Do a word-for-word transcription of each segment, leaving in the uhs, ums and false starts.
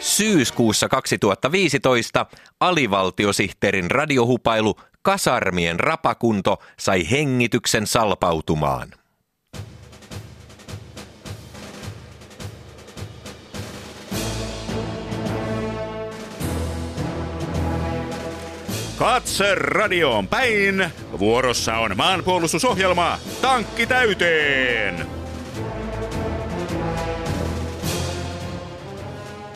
Syyskuussa kaksituhattaviisitoista alivaltiosihteerin radiohupailu Kasarmien rapakunto sai hengityksen salpautumaan. Katse radioon päin. Vuorossa on maanpuolustusohjelma Tankki täyteen.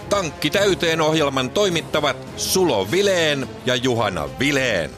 Tankki täyteen -ohjelman toimittavat Sulo Vilén ja Juhana Vilén.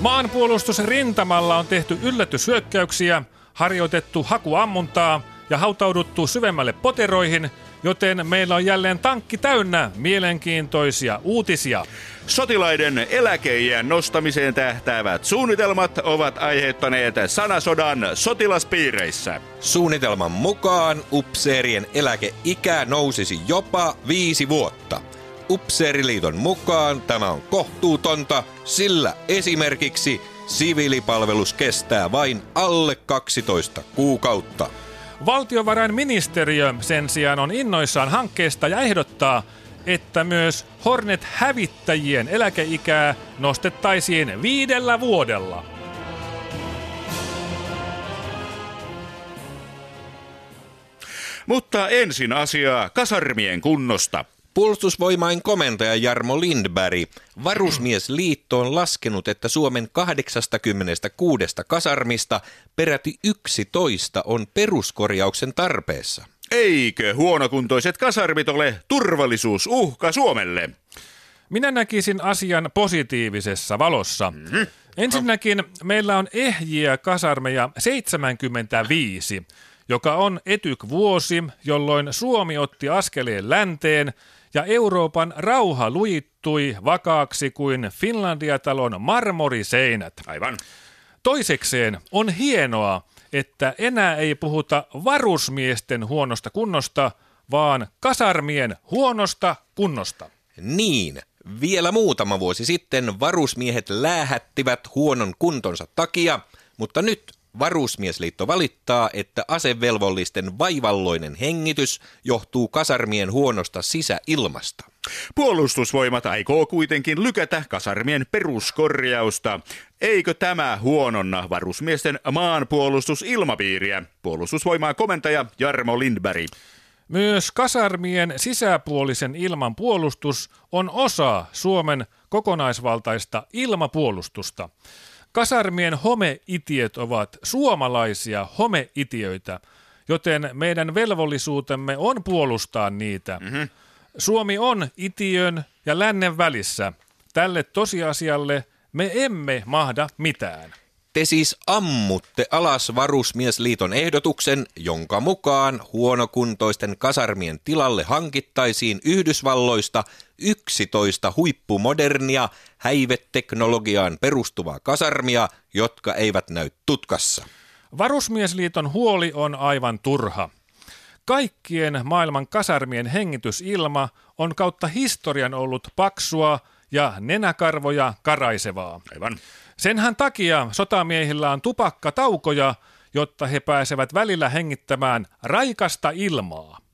Maanpuolustusrintamalla on tehty yllätyshyökkäyksiä, harjoitettu hakuammuntaa ja hautauduttu syvemmälle poteroihin, joten meillä on jälleen tankki täynnä mielenkiintoisia uutisia. Sotilaiden eläkeiän nostamiseen tähtäävät suunnitelmat ovat aiheuttaneet sanasodan sotilaspiireissä. Suunnitelman mukaan upseerien eläkeikä nousisi jopa viisi vuotta. Upseeriliiton mukaan tämä on kohtuutonta, sillä esimerkiksi siviilipalvelus kestää vain alle kaksitoista kuukautta. Valtiovarainministeriö sen sijaan on innoissaan hankkeesta ja ehdottaa, että myös Hornet-hävittäjien eläkeikää nostettaisiin viidellä vuodella. Mutta ensin asiaa Kasarmien kunnosta. Puolustusvoimain komentaja Jarmo Lindberg. Varusmiesliitto on laskenut, että Suomen kahdeksankymmentäkuusi kasarmista peräti yksitoista on peruskorjauksen tarpeessa. Eikö huonokuntoiset kasarmit ole turvallisuusuhka Suomelle? Minä näkisin asian positiivisessa valossa. Mm-hmm. Ensinnäkin meillä on ehjiä kasarmeja seitsemänkymmentäviisi, joka on etykvuosi, jolloin Suomi otti askeleen länteen ja Euroopan rauha lujittui vakaaksi kuin Finlandiatalon marmoriseinät. Aivan. Toisekseen on hienoa, että enää ei puhuta varusmiesten huonosta kunnosta, vaan kasarmien huonosta kunnosta. Niin. Vielä muutama vuosi sitten varusmiehet läähättivät huonon kuntonsa takia, mutta nyt Varusmiesliitto valittaa, että asevelvollisten vaivalloinen hengitys johtuu kasarmien huonosta sisäilmasta. Puolustusvoimat aikoo kuitenkin lykätä kasarmien peruskorjausta. Eikö tämä huononna varusmiesten maanpuolustusilmapiiriä? Puolustusvoimaa komentaja Jarmo Lindberg. Myös kasarmien sisäpuolisen ilman puolustus on osa Suomen kokonaisvaltaista ilmapuolustusta. Kasarmien homeitiöt ovat suomalaisia homeitiöitä, joten meidän velvollisuutemme on puolustaa niitä. Mm-hmm. Suomi on itiön ja lännen välissä. Tälle tosiasialle me emme mahda mitään. Te siis ammutte alas Varusmiesliiton ehdotuksen, jonka mukaan huonokuntoisten kasarmien tilalle hankittaisiin Yhdysvalloista yksitoista huippumodernia häiveteknologiaan perustuvaa kasarmia, jotka eivät näy tutkassa. Varusmiesliiton huoli on aivan turha. Kaikkien maailman kasarmien hengitysilma on kautta historian ollut paksua ja nenäkarvoja karaisevaa. Aivan. Senhän takia sotamiehillä on tupakkataukoja, jotta he pääsevät välillä hengittämään raikasta ilmaa.